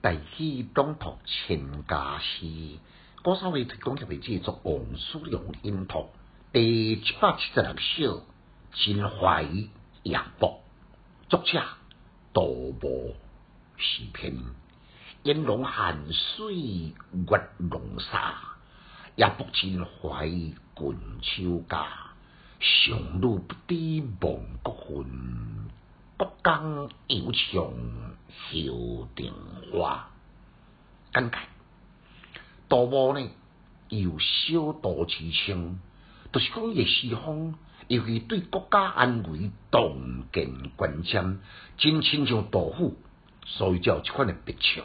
大戏当托陈家诗，歌手为推广协会制作，王叔良音托第776首秦淮夜泊，作者杜牧，诗篇烟笼寒水月笼沙，夜泊秦淮近秋家，上路不抵亡国恨，北江犹唱绣灯花。简介：杜牧呢有小杜之称，就是讲伊诗风，尤其对国家安危、洞见关心，真亲像杜甫，所以才有这款的别称。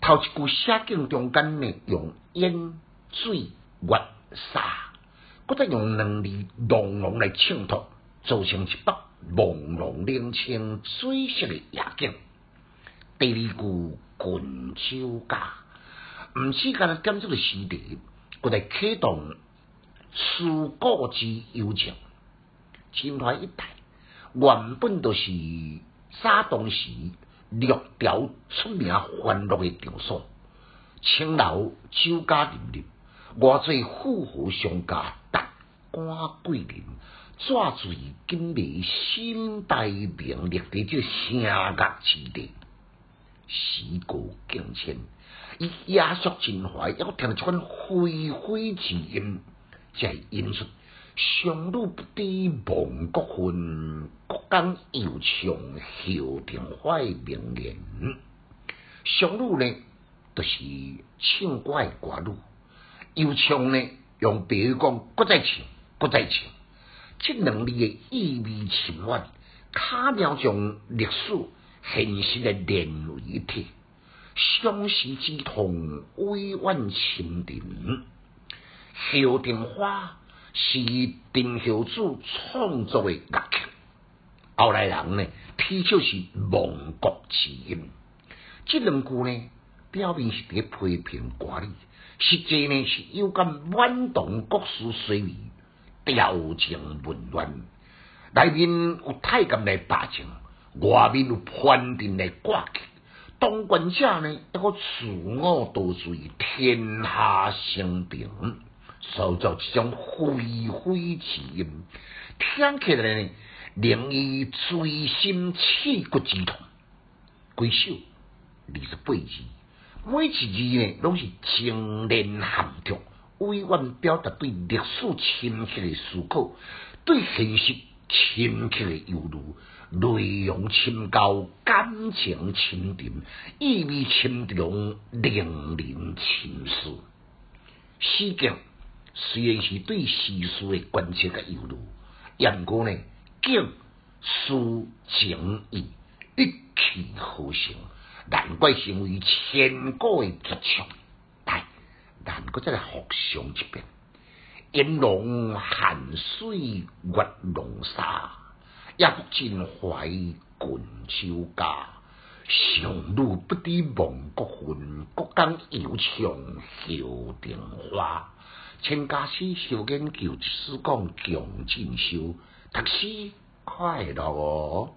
头一句写景中间呢，用烟、水、月、沙，搁再用两字朦胧来衬托，造成一幅朦胧冷清、水色的夜景。第二句近秋家，毋是干那点出个诗题，搁来启动思古之幽情。秦淮一带原本就是早当时六朝出名欢乐的场所，青楼酒家林立，偌济富豪商家达官贵人抓住今日新代名列的这声乐之地，时过境迁，伊压缩秦淮，还听到这款恢恢之音，才引出上路不抵亡国恨，国江犹唱绣灯花的名言。上路呢，就是唱歌的歌路；犹唱呢，用白话讲，搁再唱，搁再唱。这两字的意味深远，巧妙将历史、现实的连为一体，相思之痛，委婉深沉。绣灯花是陈后主创作的乐曲，后来人呢推测是亡国之音。这两句呢，表面是在批评歌理，实际呢是有感挽动国事水利，调整混乱。内面有太监来把政，外面有藩镇来割据，当权者呢一个自我陶醉，天下升平。塑造一种恢恢之音，听起来呢，令伊锥心刺骨之痛。几首28字，每一字呢，拢是精炼含蓄，委婉表达对历史深刻的思考，对现实深刻的忧虑，内容深厚，感情深沉，意味深长，令人深思。诗境虽然是对时事的观察甲忧虑，也毋过呢，景、思、情、意一气呵成，难怪成为千古的绝唱。来，咱搁再来复诵一遍：烟笼寒水月笼沙，夜泊秦淮近秋家。上路不抵亡国恨，国江犹唱绣灯花。陈家诗小研究，只讲穷进修，读书快乐哦。